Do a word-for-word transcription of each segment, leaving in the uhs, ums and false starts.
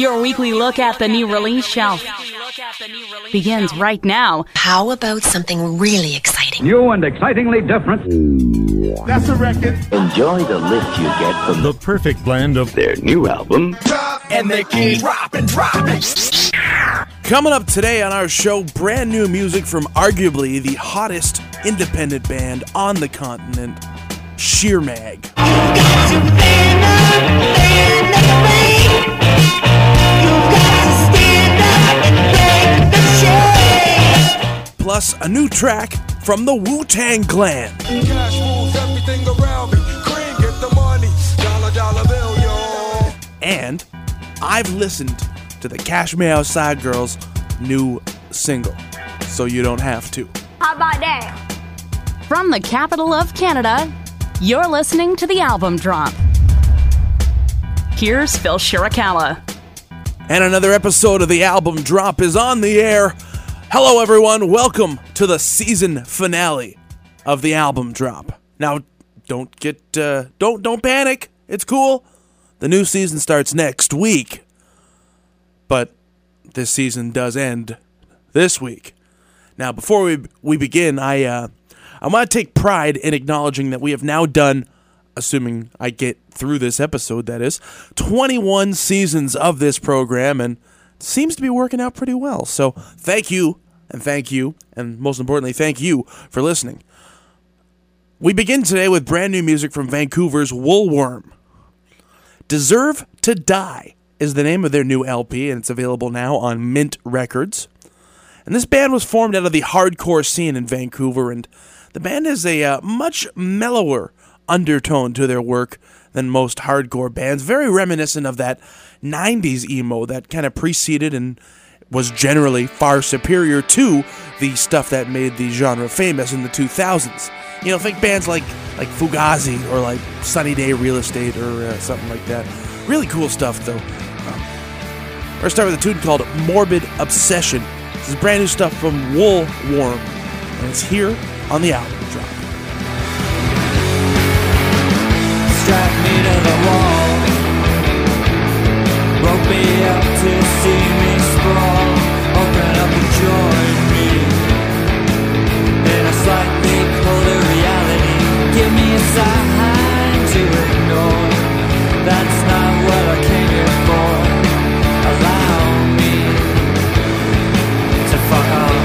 Your weekly look at the new release shelf begins right now. How about something really exciting? New and excitingly different. That's a record. Enjoy the lift you get from the perfect blend of their new album. Drop and they keep dropping, dropping. Coming up today on our show, brand new music from arguably the hottest independent band on the continent, Sheer Mag. You got to stand up and make the rain. You got to stand up and break the shade. Plus, a new track from the Wu-Tang Clan. Cash rules everything around me. Cream, get the money. Dollar, dollar bill, yo. And I've listened to the Cash Me Outside Girls' new single, so you don't have to. How about that? From the capital of Canada, you're listening to the album drop. Here's Phil Shurikala. And another episode of the album drop is on the air. Hello, everyone. Welcome to the season finale of the album drop. Now, don't get uh, don't don't panic. It's cool. The new season starts next week, but this season does end this week. Now, before we we begin, I. Uh, I want to take pride in acknowledging that we have now done, assuming I get through this episode, that is, twenty-one seasons of this program, and it seems to be working out pretty well. So thank you, and thank you, and most importantly, thank you for listening. We begin today with brand new music from Vancouver's Woolworm. Deserve to Die is the name of their new L P, and it's available now on Mint Records. And this band was formed out of the hardcore scene in Vancouver, and the band has a uh, much mellower undertone to their work than most hardcore bands, very reminiscent of that nineties emo that kind of preceded and was generally far superior to the stuff that made the genre famous in the two thousands. You know, think bands like, like Fugazi or like Sunny Day Real Estate or uh, something like that. Really cool stuff, though. Um, we're going to start with a tune called Morbid Obsession. This is brand new stuff from Woolworm, and it's here on the album drop. Strap me to the wall, rope me up to see me sprawl, open up and join me in a slightly colder reality. Give me a sign to ignore, that's not what I came here for. Allow me to fuck off.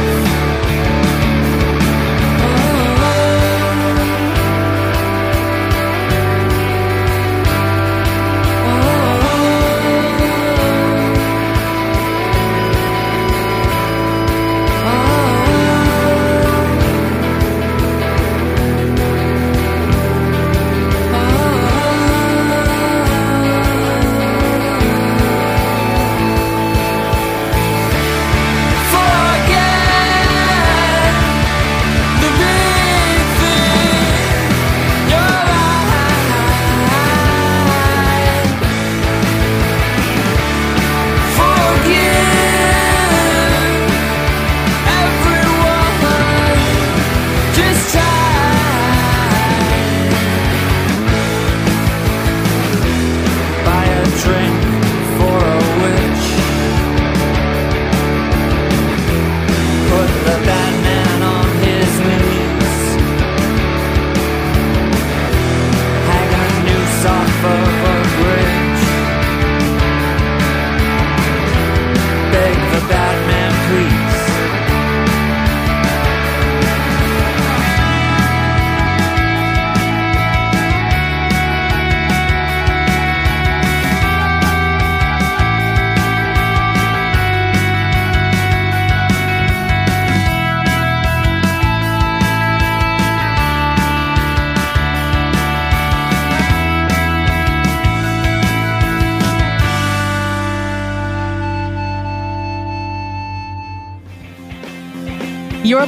You're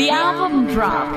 The album drop.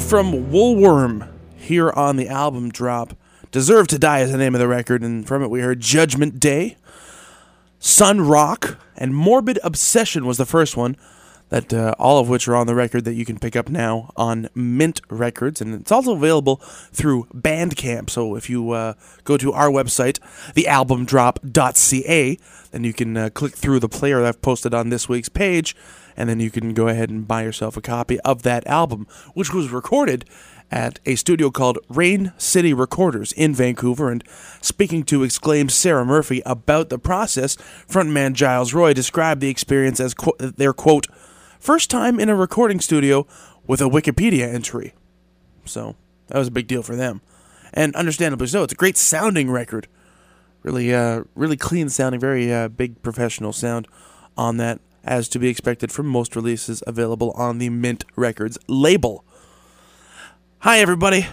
From Woolworm here on the album drop. Deserve to Die is the name of the record, and from it we heard Judgment Day, Sun Rock, and Morbid Obsession was the first one, that uh, all of which are on the record that you can pick up now on Mint Records, and it's also available through Bandcamp. So if you uh, go to our website, the album drop dot c a, then you can uh, click through the player that I've posted on this week's page, and then you can go ahead and buy yourself a copy of that album, which was recorded at a studio called Rain City Recorders in Vancouver. And speaking to Exclaim's Sarah Murphy about the process, frontman Giles Roy described the experience as qu- their, quote, first time in a recording studio with a Wikipedia entry. So that was a big deal for them. And understandably so. It's a great sounding record. Really, uh, really clean sounding, very uh, big professional sound on that, as to be expected from most releases available on the Mint Records label. Hi, everybody.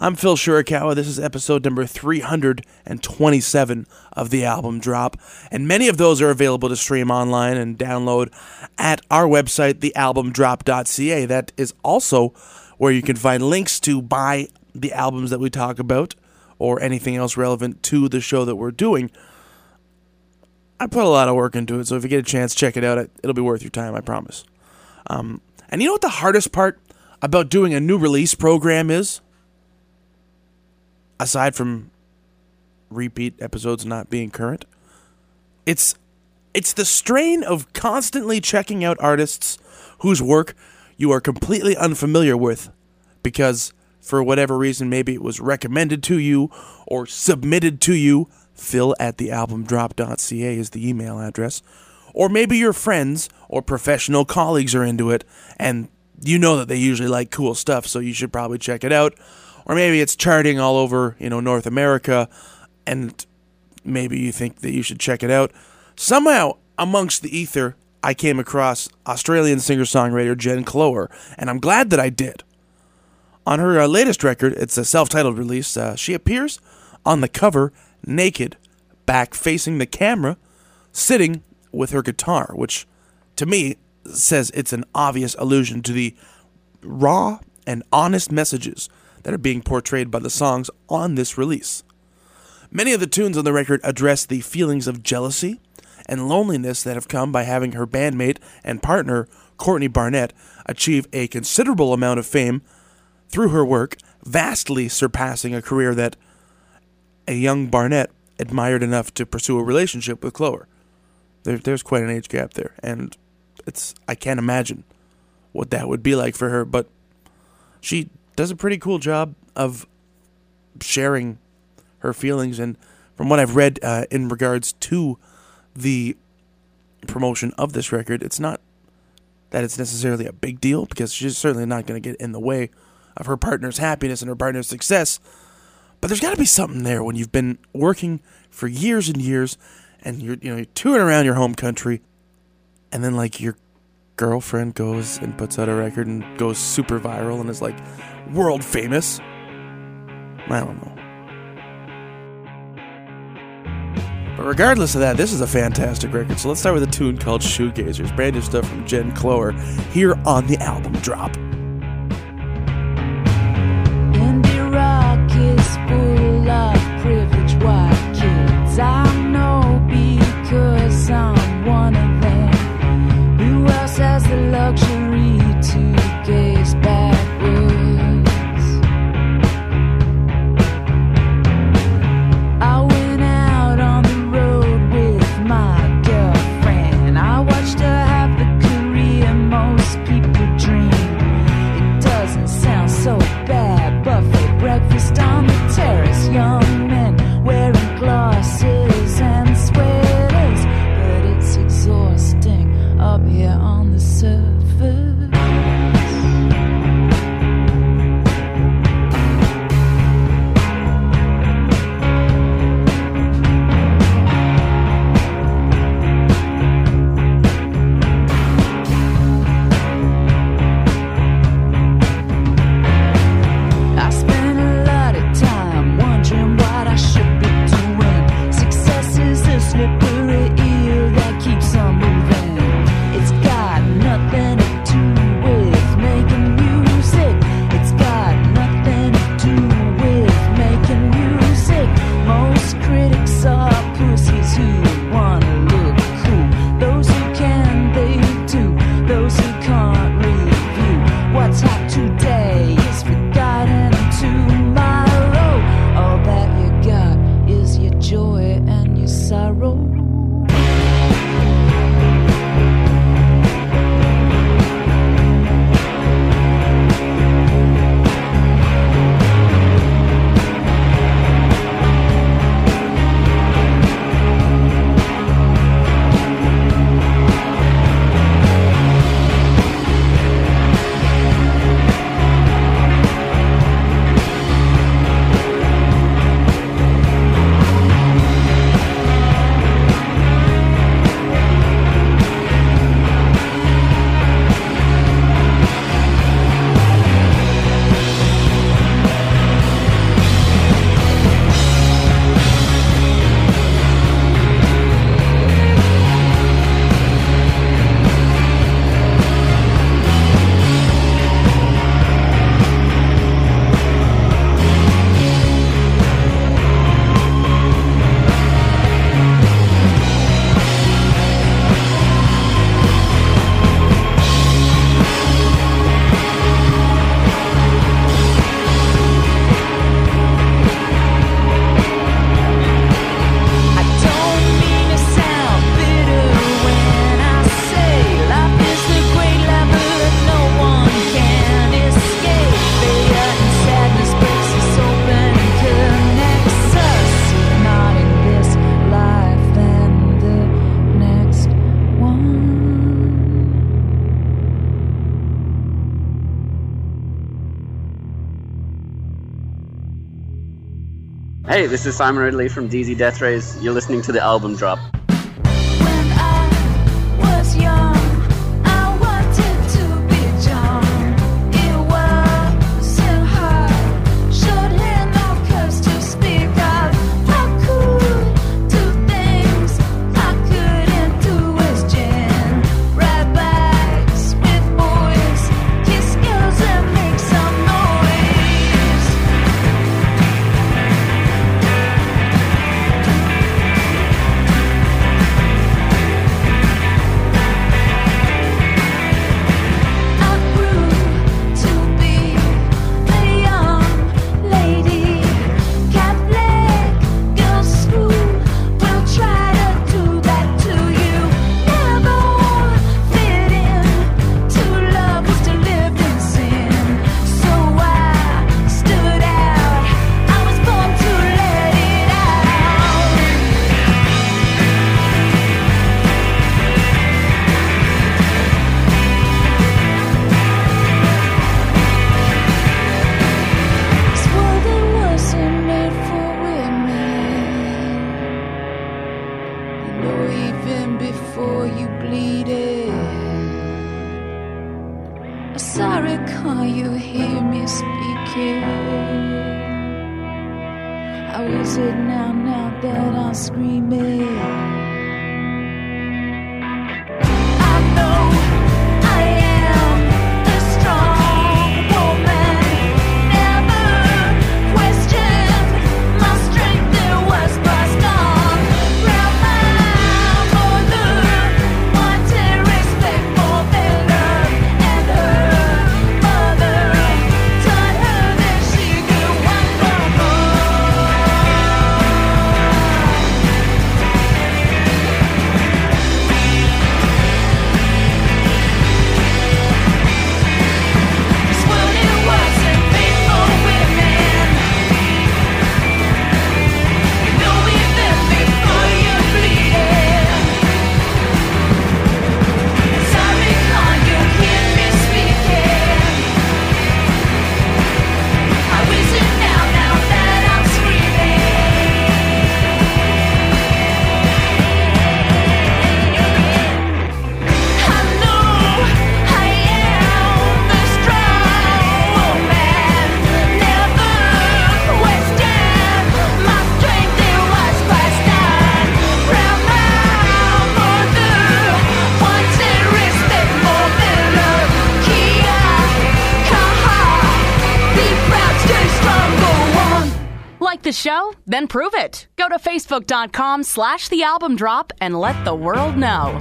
I'm Phil Shurikawa. This is episode number three hundred twenty-seven of the album drop, and many of those are available to stream online and download at our website, the album drop dot c a. That is also where you can find links to buy the albums that we talk about or anything else relevant to the show that we're doing. I put a lot of work into it, so if you get a chance, check it out. It'll be worth your time, I promise. Um, and you know what the hardest part about doing a new release program is? Aside from repeat episodes not being current, it's it's the strain of constantly checking out artists whose work you are completely unfamiliar with, because for whatever reason, maybe it was recommended to you or submitted to you, Phil at the album drop dot c a is the email address. Or maybe your friends or professional colleagues are into it, and you know that they usually like cool stuff, so you should probably check it out. Or maybe it's charting all over, you know, North America, and maybe you think that you should check it out. Somehow, amongst the ether, I came across Australian singer-songwriter Jen Cloher, and I'm glad that I did. On her uh, latest record, it's a self-titled release, uh, she appears on the cover, naked, back facing the camera, sitting with her guitar, which to me says it's an obvious allusion to the raw and honest messages that are being portrayed by the songs on this release. Many of the tunes on the record address the feelings of jealousy and loneliness that have come by having her bandmate and partner, Courtney Barnett, achieve a considerable amount of fame through her work, vastly surpassing a career that a young Barnett admired enough to pursue a relationship with Cloher. There, there's quite an age gap there, and it's I can't imagine what that would be like for her, but she does a pretty cool job of sharing her feelings, and from what I've read uh, in regards to the promotion of this record, it's not that it's necessarily a big deal, because she's certainly not going to get in the way of her partner's happiness and her partner's success, but there's got to be something there when you've been working for years and years, and you're, you know, you're touring around your home country, and then, like, your girlfriend goes and puts out a record and goes super viral and is, like, world famous. I don't know. But regardless of that, this is a fantastic record. So let's start with a tune called Shoegazers. Brand new stuff from Jen Cloher here on the album drop. Indie rock is full of privileged white kids. I know because I'm one of has the luxury to gaze backwards. I went out on the road with my girlfriend. I watched her have the career most people dream. It doesn't sound so bad. Buffet breakfast on the terrace. Young men wearing glasses and sweaters, but it's exhausting up here on the surface. I spent a lot of time wondering Hey, this is Simon Ridley from D Z Death Rays. You're listening to The Album Drop. Show? Then prove it. Go to facebook.com slash the album drop and let the world know.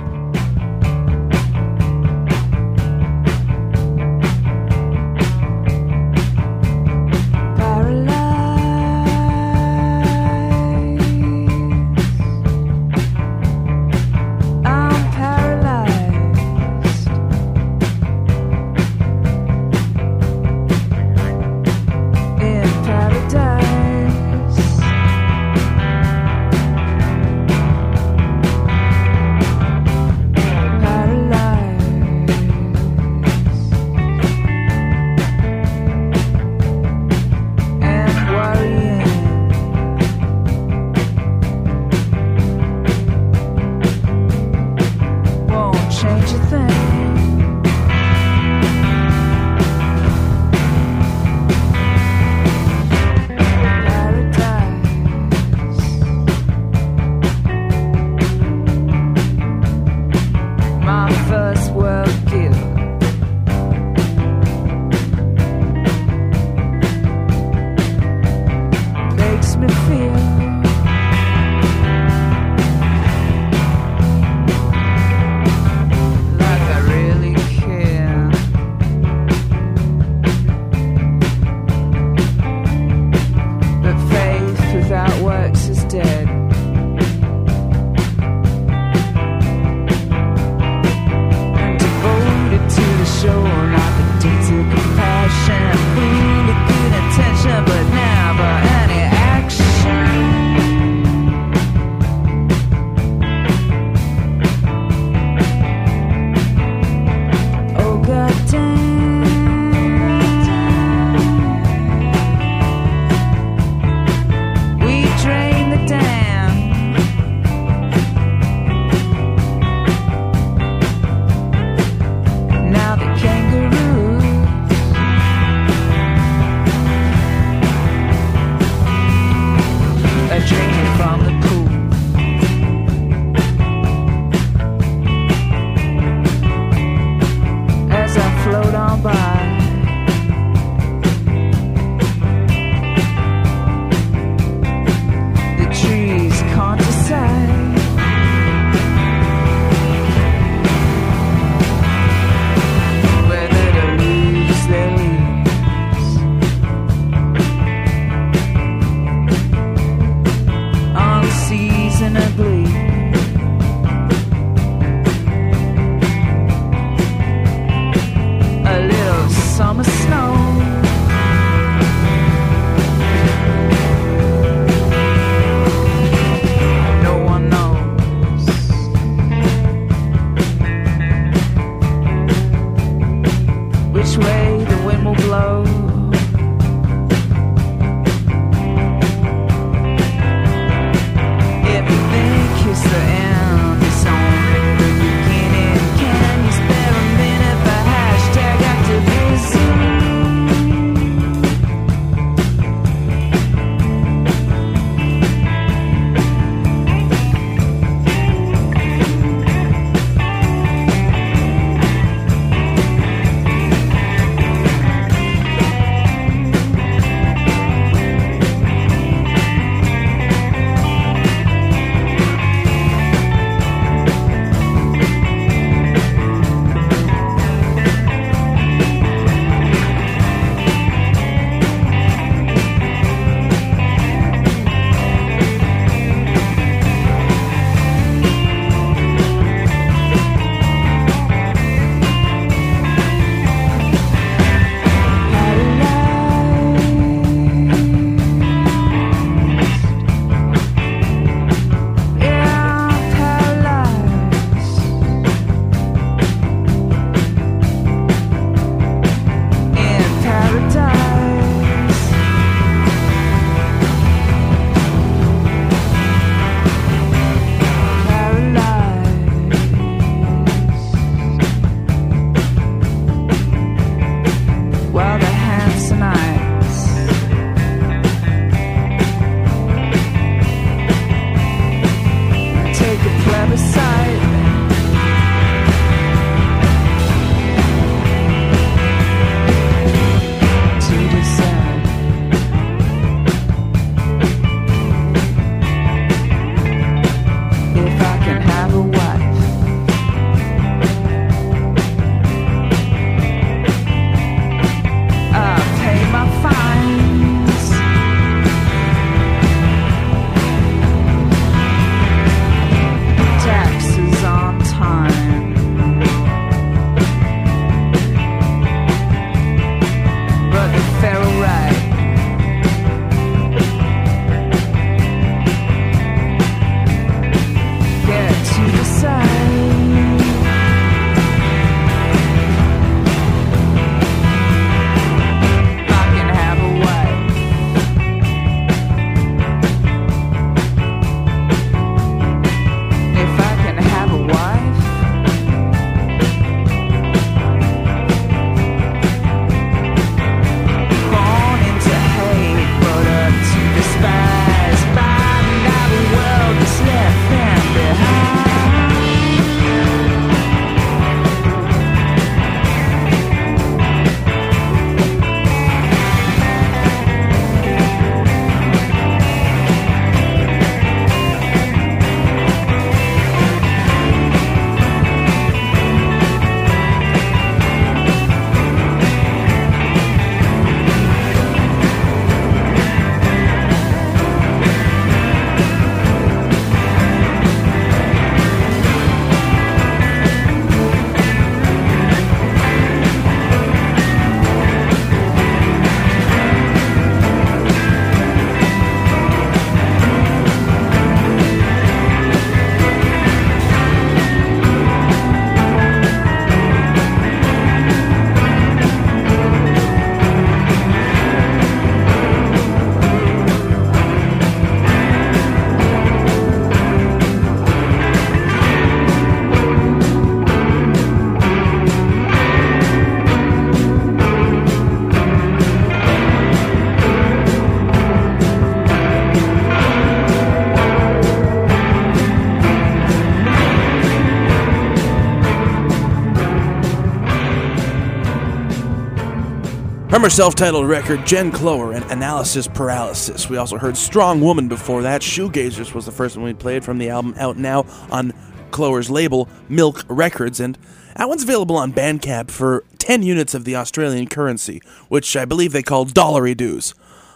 From her self-titled record, Jen Cloher and Analysis Paralysis. We also heard Strong Woman before that. Shoegazers was the first one we played from the album out now on Cloher's label, Milk Records. And that one's available on Bandcamp for ten units of the Australian currency, which I believe they call dollary dues,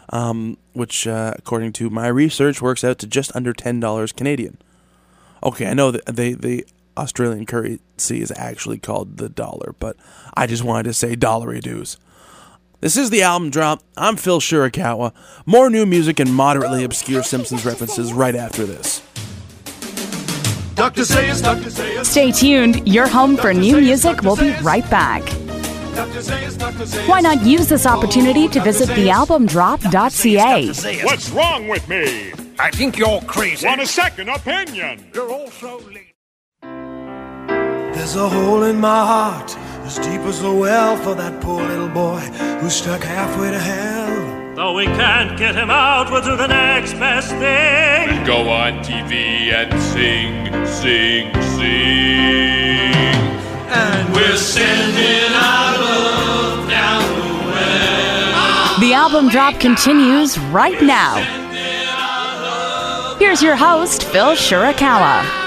um, which, uh, according to my research, works out to just under ten dollars Canadian. Okay, I know that they... they Australian currency is actually called the dollar, but I just wanted to say dollary dues. This is the album drop. I'm Phil Shurikawa. More new music and moderately obscure Simpsons references right after this. Doctor Sayers, Doctor Sayers. Stay tuned. You're home for new music. We'll be right back. Why not use this opportunity to visit the album drop dot c a? What's wrong with me? I think you're crazy. Want a second opinion? You're also late. There's a hole in my heart, as deep as the well, for that poor little boy who's stuck halfway to hell. Though we can't get him out, we'll do the next best thing. We'll go on T V and sing, sing, sing. And we're sending our love down the well. The album drop continues right now. Here's your host, Phil Shurikawa.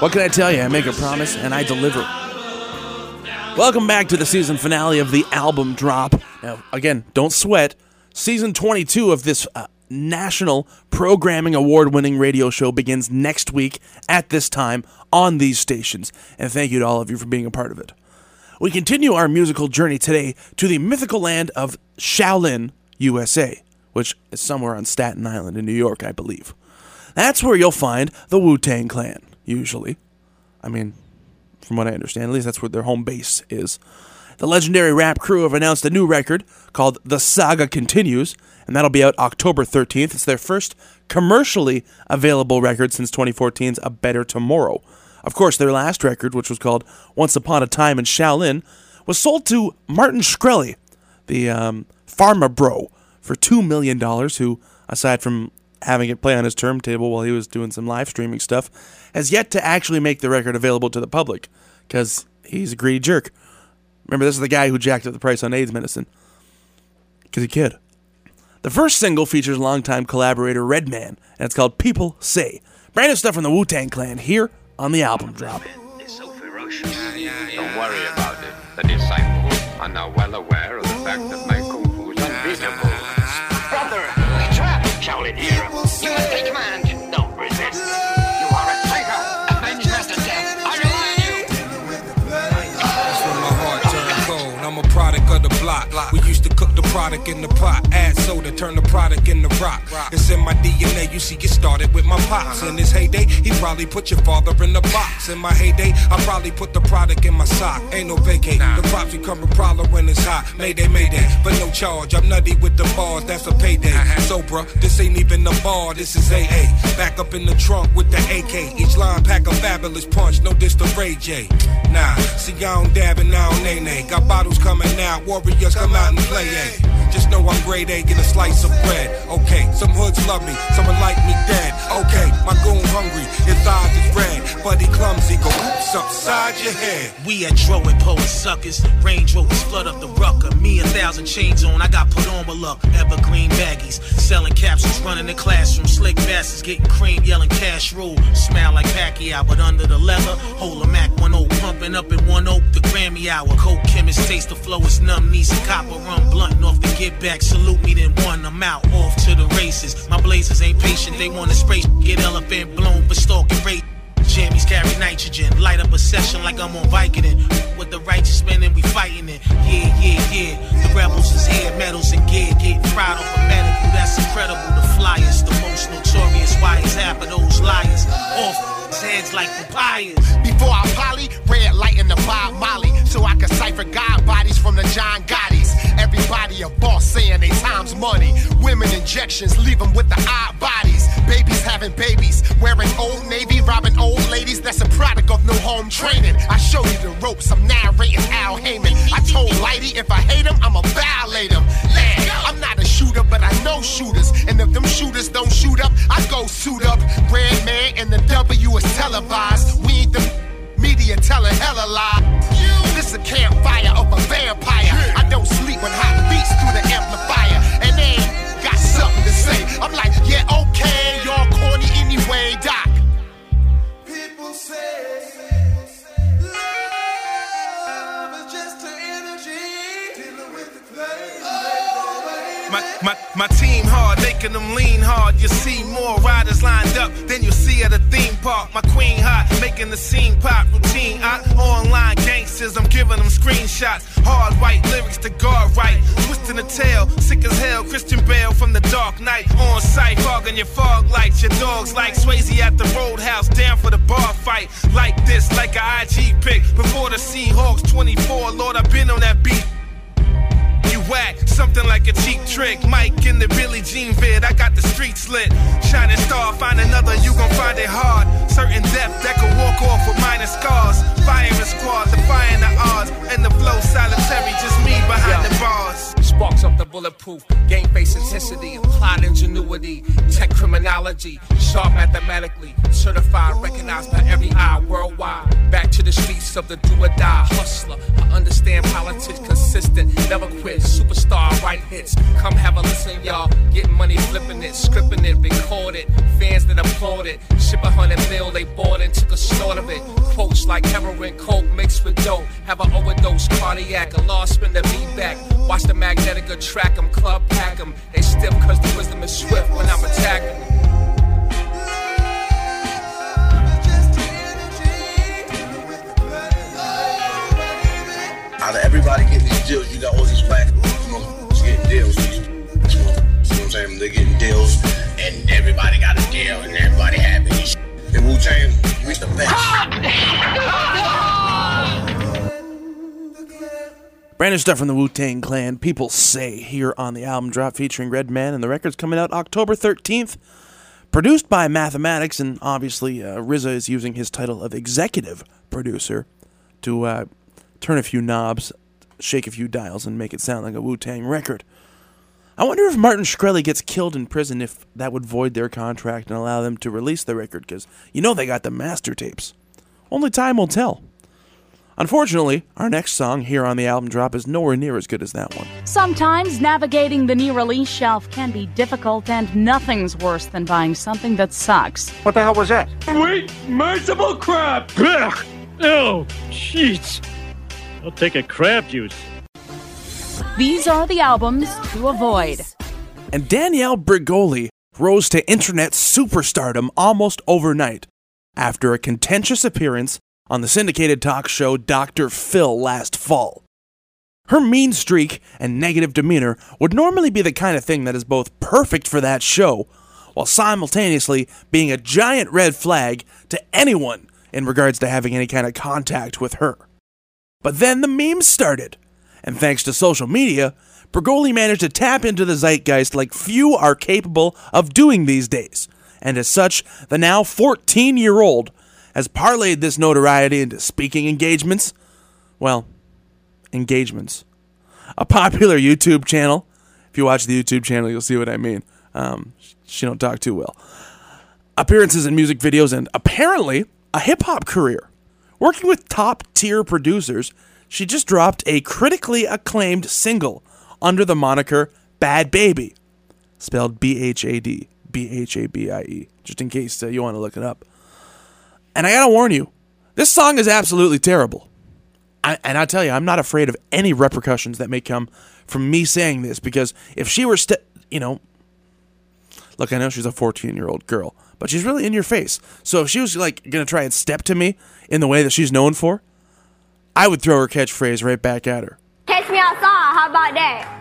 What can I tell you? I make a promise and I deliver. Welcome back to the season finale of the album drop. Now, again, don't sweat. Season twenty-two of this uh, national programming award-winning radio show begins next week at this time on these stations. And thank you to all of you for being a part of it. We continue our musical journey today to the mythical land of Shaolin, U S A, which is somewhere on Staten Island in New York, I believe. That's where you'll find the Wu-Tang Clan. Usually. I mean, from what I understand, at least that's where their home base is. The legendary rap crew have announced a new record called The Saga Continues, and that'll be out October thirteenth. It's their first commercially available record since twenty fourteen's A Better Tomorrow. Of course, their last record, which was called Once Upon a Time in Shaolin, was sold to Martin Shkreli, the um, pharma bro, for two million dollars, who, aside from having it play on his turntable while he was doing some live streaming stuff, has yet to actually make the record available to the public, because he's a greedy jerk. Remember, this is the guy who jacked up the price on AIDS medicine, because he kid. The first single features longtime collaborator Redman, and it's called People Say. Brand new stuff from the Wu-Tang Clan here on the album drop. It's so ferocious. Yeah, yeah, yeah. Don't worry about it. The disciples are now well aware of the fact that my kung fu is unbeatable. Brother, we trapped Shaolin here. You must take command. Don't resist. Product of the block. We used to cook the product in the pot, add soda, turn the product into rock. It's in my D N A, you see it started with my pops. In his heyday, he probably put your father in the box. In my heyday, I probably put the product in my sock. Ain't no vacate, the props become a problem when it's hot. Mayday, mayday, but no charge. I'm nutty with the bars, that's a payday. So bruh, this ain't even a bar, this is A A. Back up in the trunk with the A K. Each line pack a fabulous punch, no diss to Ray J. Nah, see I don't dab and I don't nay-nay. Got bottles coming now, warriors come out and play, eh? Just know I'm grade A, get a slice of bread. Okay, some hoods love me, someone like me dead. Okay, my goon hungry, his eyes is red. Buddy clumsy, go oops upside your head. We at Dro and Poe suckers, Range Rovers flood up the rucker. Me a thousand chains on, I got put on my luck. Evergreen baggies, selling capsules, running the classroom. Slick bastards, getting cream, yelling cash rule. Smell like Pacquiao, but under the leather. Hold a Mac ten pumping up at ten the Grammy hour. Coke chemist, taste the flow. It's numb, need some copper, run blunt off the get back. Salute me, then one, I'm out, off to the races. My blazers ain't patient, they want to spray. Get elephant blown, but stalking race. Jammies carry nitrogen, light up a session like I'm on Vicodin. With the righteous men and we fighting it. Yeah, yeah, yeah, the rebels is here, medals and gear. Getting fried off a medical, that's incredible. The flyers, the most notorious, why is half of those liars off heads like papayas. Before I poly, red light in the Bob Molly, so I can cipher God bodies from the John Gotti's. Everybody a boss saying they time's money. Women injections, leave them with the odd bodies. Babies having babies, wearing old navy, robbing old ladies. That's a product of no home training. I show you the ropes, I'm narrating Al Heyman. I told Lighty if I hate him, I'ma violate him. Man, I'm not a shooter, but I know shooters. And if them shooters don't shoot up, I go suit up. Red man and the W is televised. We ain't the media telling hella lies. This a campfire of a vampire. Yeah. I don't sleep when hot beats through the amplifier. And they got something to say. I'm like, yeah, okay, y'all corny anyway, Doc. People say love is just an energy dealing with the play. Oh, my, my, my team hard, making them lean hard. You see more riders lined up than you see at a theme park. My queen hot, making the scene pop. Routine hot, online gangsters, I'm giving them screenshots. Hard white lyrics to guard right, twisting the tail, sick as hell. Christian Bale from the Dark Knight, on sight, fogging your fog lights. Your dogs like Swayze at the Roadhouse, down for the bar fight. Like this, like a I G pick before the Seahawks twenty-four. Lord, I've been on that beat. Whack, something like a cheap trick. Mike in the Billie Jean vid, I got the streets lit. Shining star, find another, you gon' find it hard. Certain depth that could walk off with minor scars. Firing squad, defying the odds. And the flow solitary, just me behind yeah. the bars. Sparks up the bulletproof, game-face intensity, applied ingenuity, tech criminology, sharp mathematically, certified, recognized by every eye worldwide. Back to the streets of the do-or-die hustler. I understand politics, consistent, never quit. Superstar, right hits. Come have a listen, y'all. Get money, flipping it, scripting it, record it. Fans that applaud it. Ship a hundred mil, they bought and took a short of it. Quotes like heroin, coke mixed with dope. Have an overdose, cardiac, a lost spin to be back. Watch the magnetic attract them, club pack them. They stiff cause the wisdom is swift when I'm attacking. Out of everybody getting these deals, you got all these black motherfuckers getting deals. You know what I'm saying? They're getting deals, and everybody got a deal, and everybody happy. And Wu-Tang, we the best. Brand new stuff from the Wu-Tang Clan, People Say, here on the album Drop featuring Redman, and the record's coming out October thirteenth. Produced by Mathematics, and obviously uh, R Z A is using his title of executive producer to... Uh, turn a few knobs, shake a few dials, and make it sound like a Wu-Tang record. I wonder if Martin Shkreli gets killed in prison, if that would void their contract and allow them to release the record, because you know they got the master tapes. Only time will tell. Unfortunately, our next song here on the album drop is nowhere near as good as that one. Sometimes navigating the new release shelf can be difficult, and nothing's worse than buying something that sucks. What the hell was that? Wait, merciful crap! Blech. Oh, jeez. I'll take a crab juice. These are the albums to avoid. And Danielle Brigoli rose to internet superstardom almost overnight after a contentious appearance on the syndicated talk show Doctor Phil last fall. Her mean streak and negative demeanor would normally be the kind of thing that is both perfect for that show while simultaneously being a giant red flag to anyone in regards to having any kind of contact with her. But then the memes started, and thanks to social media, Brigoli managed to tap into the zeitgeist like few are capable of doing these days, and as such, the now fourteen-year-old has parlayed this notoriety into speaking engagements, well, engagements, a popular YouTube channel. If you watch the YouTube channel, you'll see what I mean. Um, she don't talk too well. Appearances in music videos, and apparently, a hip-hop career. Working with top-tier producers, she just dropped a critically acclaimed single under the moniker Bhad Bhabie, spelled B H A D, B H A B I E, just in case uh, you want to look it up. And I gotta warn you, this song is absolutely terrible. I, and I tell you, I'm not afraid of any repercussions that may come from me saying this, because if she were, st- you know, look, I know she's a fourteen-year-old girl, but she's really in your face. So if she was, like, going to try and step to me in the way that she's known for, I would throw her catchphrase right back at her. Catch me outside, how about that?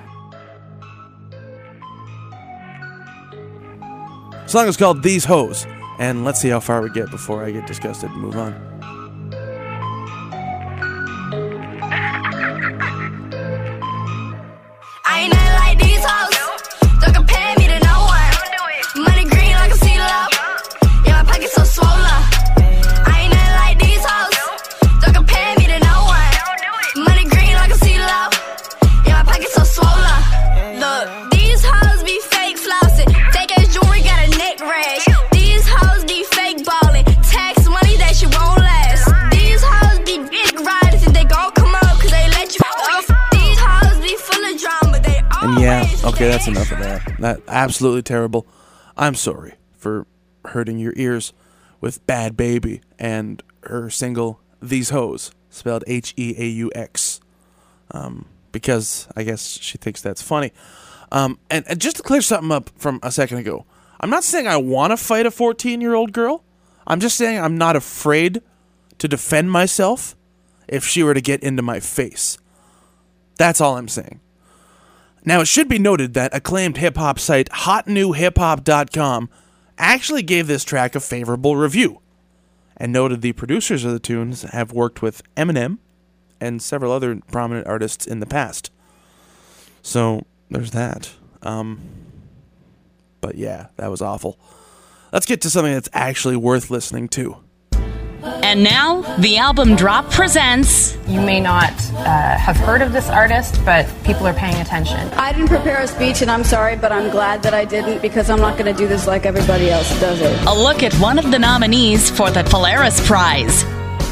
The song is called These Hoes, and let's see how far we get before I get disgusted and move on. I ain't nothing like these hoes. Don't compare me to no one. Money green like a sea love. So swole up. I ain't nothing like these hoes. Don't compare me to no one. Money green like a sea love. Yeah, my pocket's so swole up. Look, these hoes be fake flossing. Fake ass jewelry, got a neck rash. These hoes be fake balling. Tax money that she won't like. that's enough of that. That absolutely terrible. I'm sorry for hurting your ears with Bhad Bhabie and her single These Hoes, spelled H E A U X, um, because I guess she thinks that's funny. Um, and, and just to clear something up from a second ago, I'm not saying I want to fight a fourteen-year-old girl. I'm just saying I'm not afraid to defend myself if she were to get into my face. That's all I'm saying. Now, it should be noted that acclaimed hip-hop site hot new hip hop dot com actually gave this track a favorable review and noted the producers of the tunes have worked with Eminem and several other prominent artists in the past. So, there's that. Um, but yeah, that was awful. Let's get to something that's actually worth listening to. And now, the album drop presents... You may not uh, have heard of this artist, but people are paying attention. I didn't prepare a speech, and I'm sorry, but I'm glad that I didn't, because I'm not going to do this like everybody else does it. A look at one of the nominees for the Polaris Prize.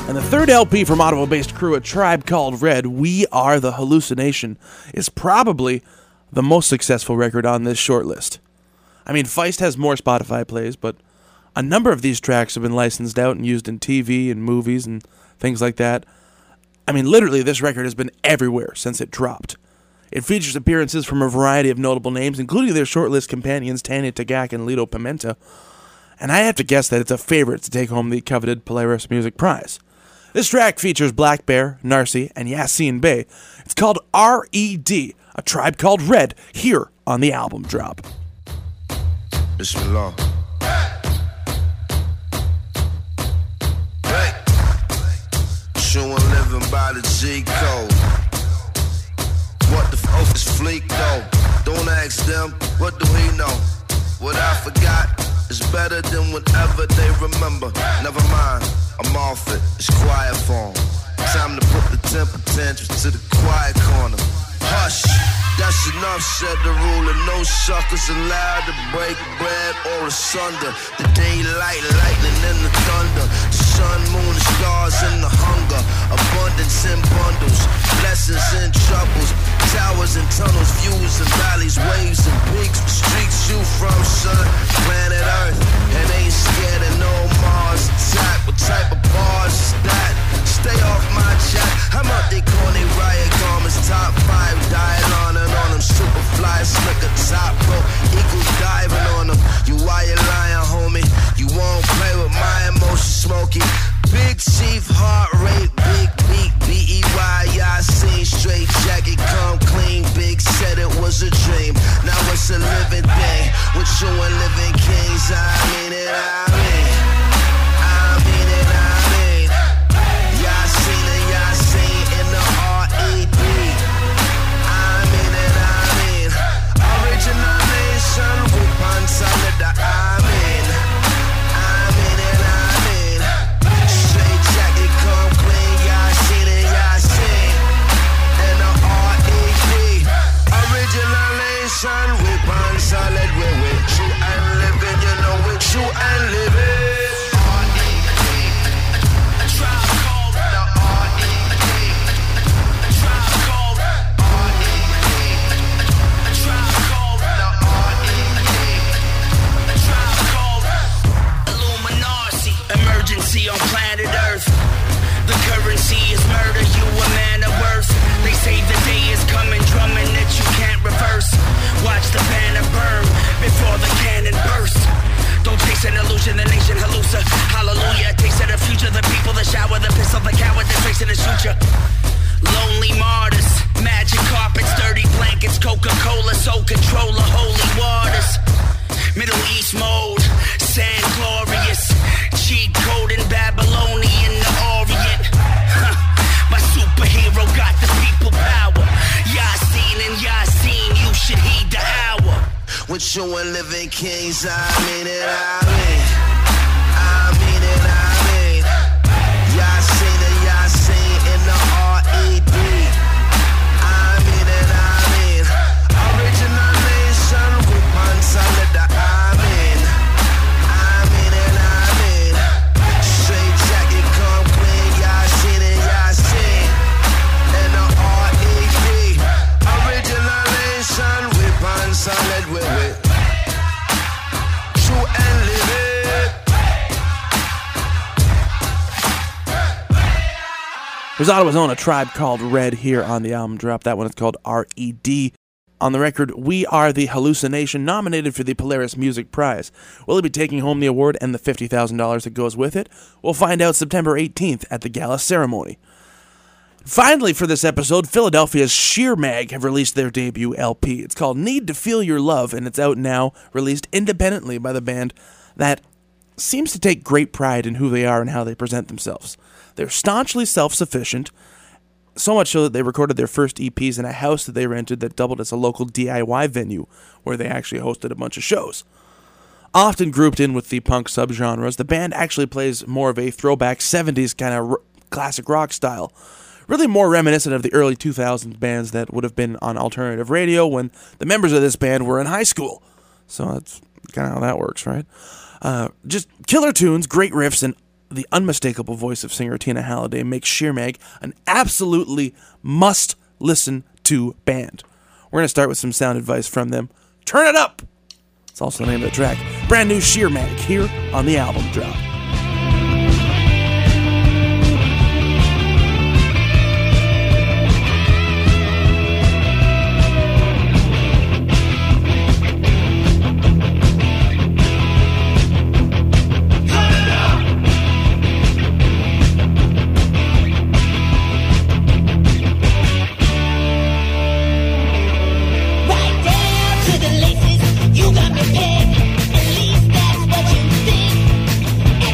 And the third L P from Ottawa-based crew A Tribe Called Red, We Are the Hallucination, is probably the most successful record on this shortlist. I mean, Feist has more Spotify plays, but... A number of these tracks have been licensed out and used in T V and movies and things like that. I mean, literally, this record has been everywhere since it dropped. It features appearances from a variety of notable names, including their shortlist companions Tanya Tagak and Lito Pimenta. And I have to guess that it's a favorite to take home the coveted Polaris Music Prize. This track features Black Bear, Narcy, and Yasin Bey. It's called R E D, A Tribe Called Red, here on the album drop. Bismillah. Living by the G code. What the fuck is Fleek though? Don't ask them, what do he know? What I forgot is better than whatever they remember. Never mind, I'm off it, it's quiet form. Time to put the temper tantrums to the quiet corner. Hush, that's enough, said the ruler. No suckers allowed to break bread or asunder. The daylight, lightning, and the thunder. The sun, moon, and stars, and the hunger. Abundance in bundles, blessings and troubles. Towers and tunnels, views and valleys, waves and peaks. Streets you from, son, planet Earth. And ain't scared of no Mars attack. What type of bars is that? Stay off my chat. I'm out they corny riot garments, top five dying on and on them. Super fly, slicker, top rope, equal diving on them. You are you lying, homie? You won't play with my emotions, Smokey. Big chief, heart rate, big beat, B E Y, I seen straight jacket, come clean. Big said it was a dream, now it's a living thing. With you and living kings, I mean it, I mean it. On planet Earth, the currency is murder, you a man of worth. They say the day is coming, drumming that you can't reverse. Watch the banner burn before the cannon bursts. Don't chase an illusion, the nation hallucin. Hallelujah, taste of the future, the people, the shower, the piss of the coward, the trace of the future. Lonely martyrs, magic carpets, dirty blankets, Coca-Cola, soul controller, holy waters. Middle East mode, sand glorious, cheat code in Babylonian, the Orient. Huh. My superhero got the people power. Yasin and Yasin, you should heed the hour. With you and living kings, I mean it, I mean. I mean it, I mean. Yasin and Yasin in the R E D. I mean it, I mean. Original nation, Rupansa. Sorry. There's Ottawa's own A Tribe Called Red here on the album Drop. That one is called R E D. On the record, We Are the Hallucination, nominated for the Polaris Music Prize. Will it be taking home the award and the fifty thousand dollars that goes with it? We'll find out September eighteenth at the gala ceremony. Finally, for this episode, Philadelphia's Sheer Mag have released their debut L P. It's called Need to Feel Your Love, and it's out now, released independently by the band that seems to take great pride in who they are and how they present themselves. They're staunchly self-sufficient, so much so that they recorded their first E Ps in a house that they rented that doubled as a local D I Y venue where they actually hosted a bunch of shows. Often grouped in with the punk subgenres, the band actually plays more of a throwback seventies kind of r- classic rock style, really more reminiscent of the early two thousands bands that would have been on alternative radio when the members of this band were in high school. So that's kind of how that works, right? Uh, just killer tunes, great riffs, and the unmistakable voice of singer Tina Halliday makes Sheer Mag an absolutely must-listen-to band. We're going to start with some sound advice from them. Turn it up! It's also the name of the track. Brand new Sheer Mag here on the album Drop. You got me pegged, at least that's what you think.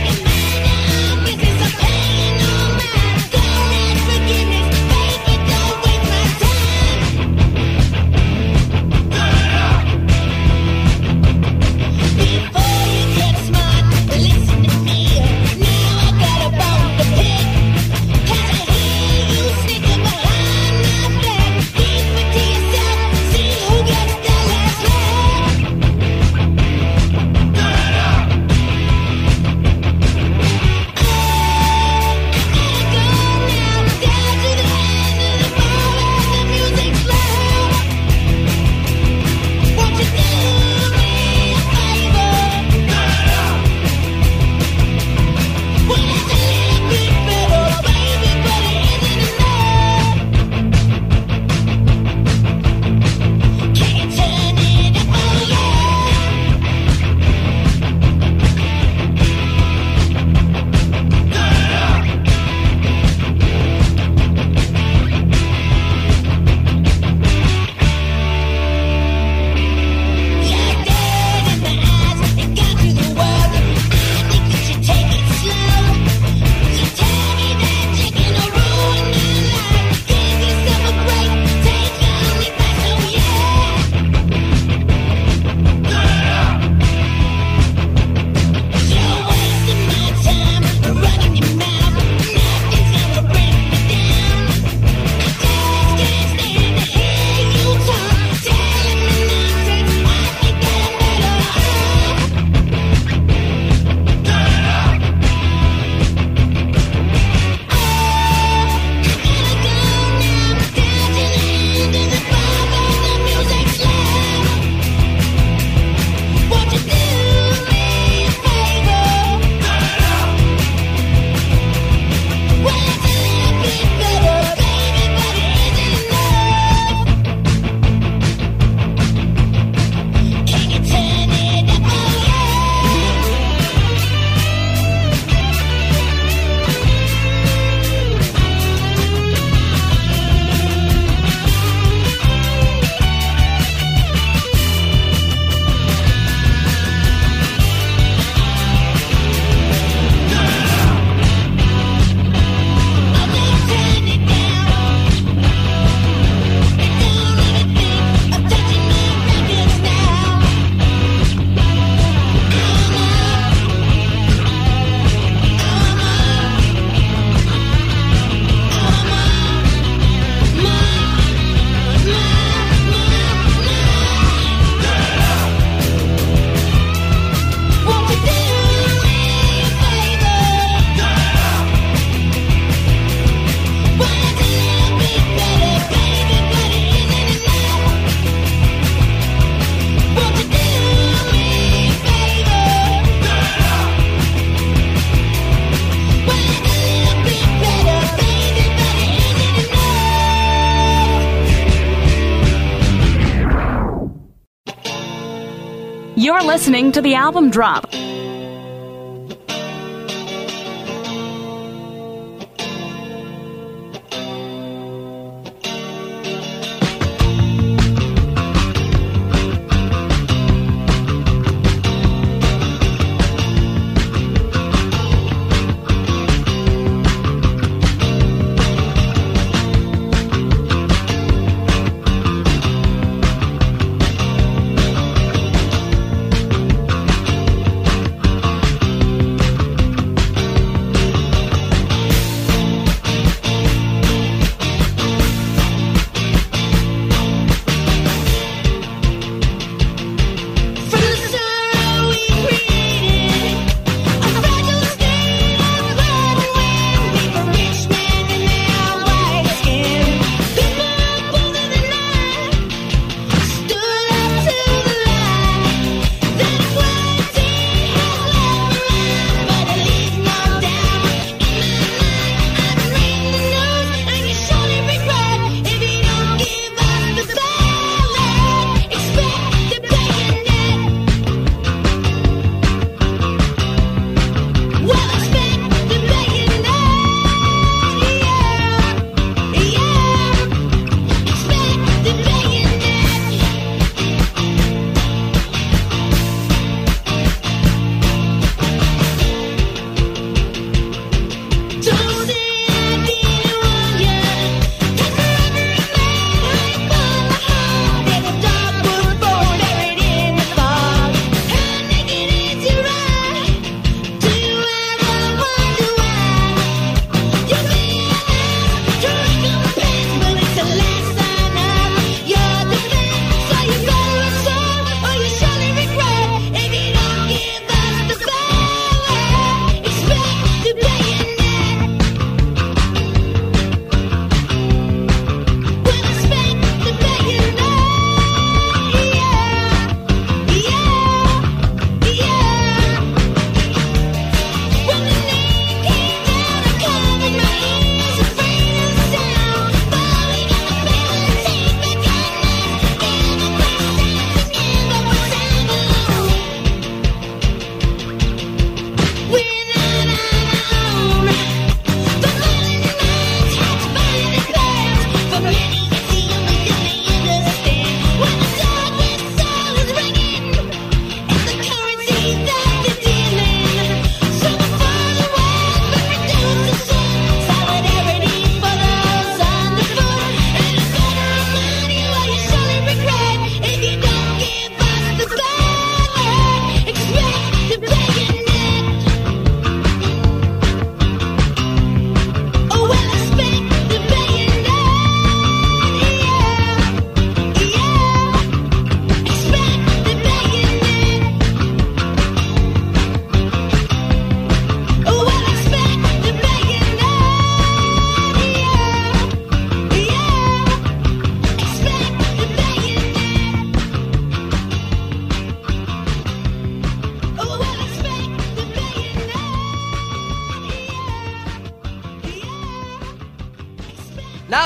You're listening to The Album Drop.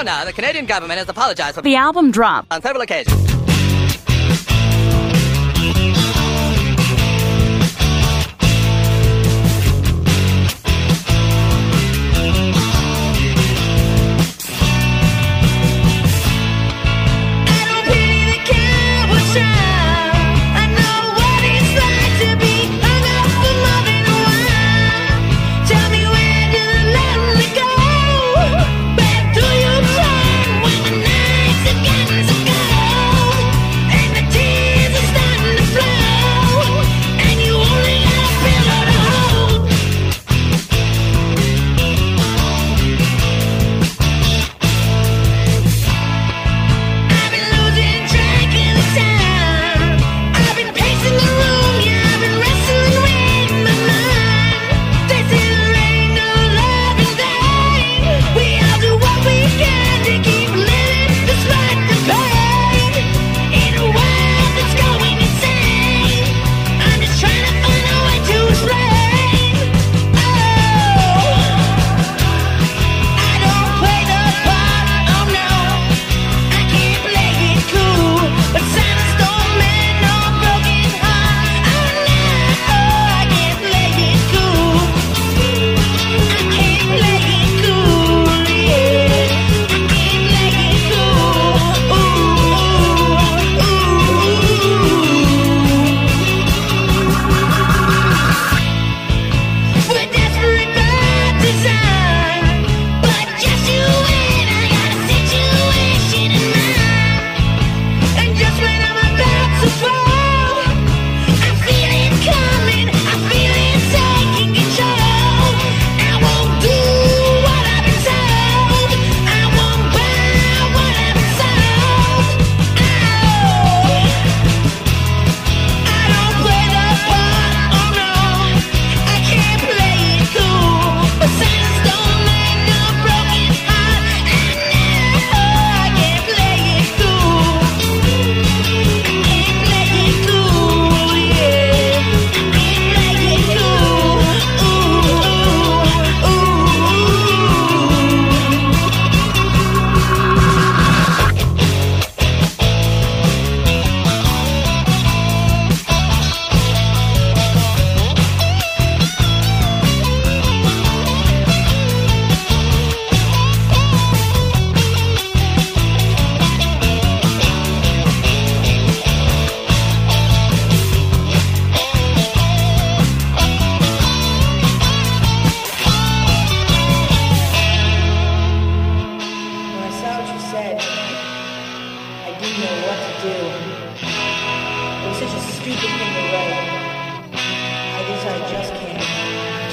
Now, the Canadian government has apologized for the album drop on several occasions. Oh,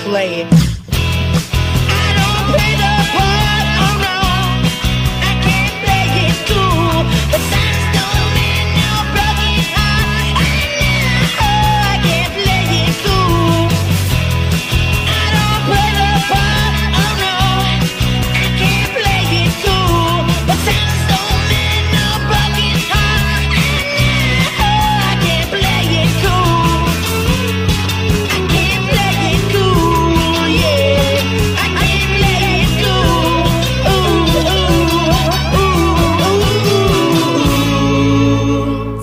play it. I don't play the part around. I can't play it too. But I'm still in your broken heart. And now I can't play it too. I don't play the part around. I can't play it too. But I'm still in your broken heart. And now I can't play it too.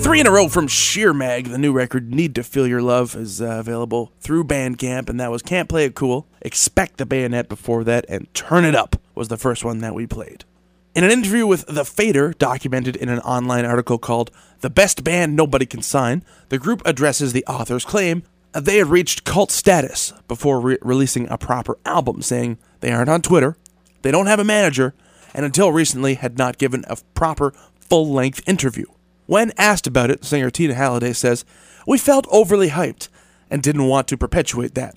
Three in a row from Sheer Mag. The new record, Need to Feel Your Love, is uh, available through Bandcamp, and that was Can't Play It Cool, Expect the Bayonet before that, and Turn It Up was the first one that we played. In an interview with The Fader, documented in an online article called The Best Band Nobody Can Sign, the group addresses the author's claim they had reached cult status before re- releasing a proper album, saying they aren't on Twitter, they don't have a manager, and until recently had not given a proper full-length interview. When asked about it, singer Tina Halliday says, "We felt overly hyped and didn't want to perpetuate that.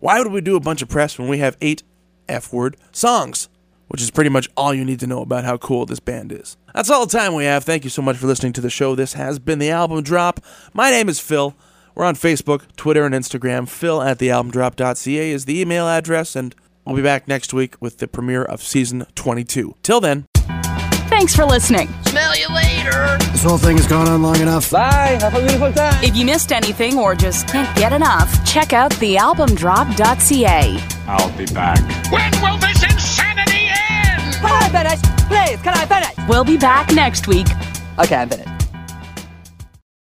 Why would we do a bunch of press when we have eight F-word songs?" Which is pretty much all you need to know about how cool this band is. That's all the time we have. Thank you so much for listening to the show. This has been The Album Drop. My name is Phil. We're on Facebook, Twitter, and Instagram. Phil at the album drop dot c a is the email address, and we'll be back next week with the premiere of Season twenty-two. Till then. Thanks for listening. Smell you later. This whole thing has gone on long enough. Bye. Have a beautiful time. If you missed anything or just can't get enough, check out the album drop dot c a. I'll be back. When will this insanity end? Can I finish? Please, can I finish? We'll be back next week. Okay, I'm finished.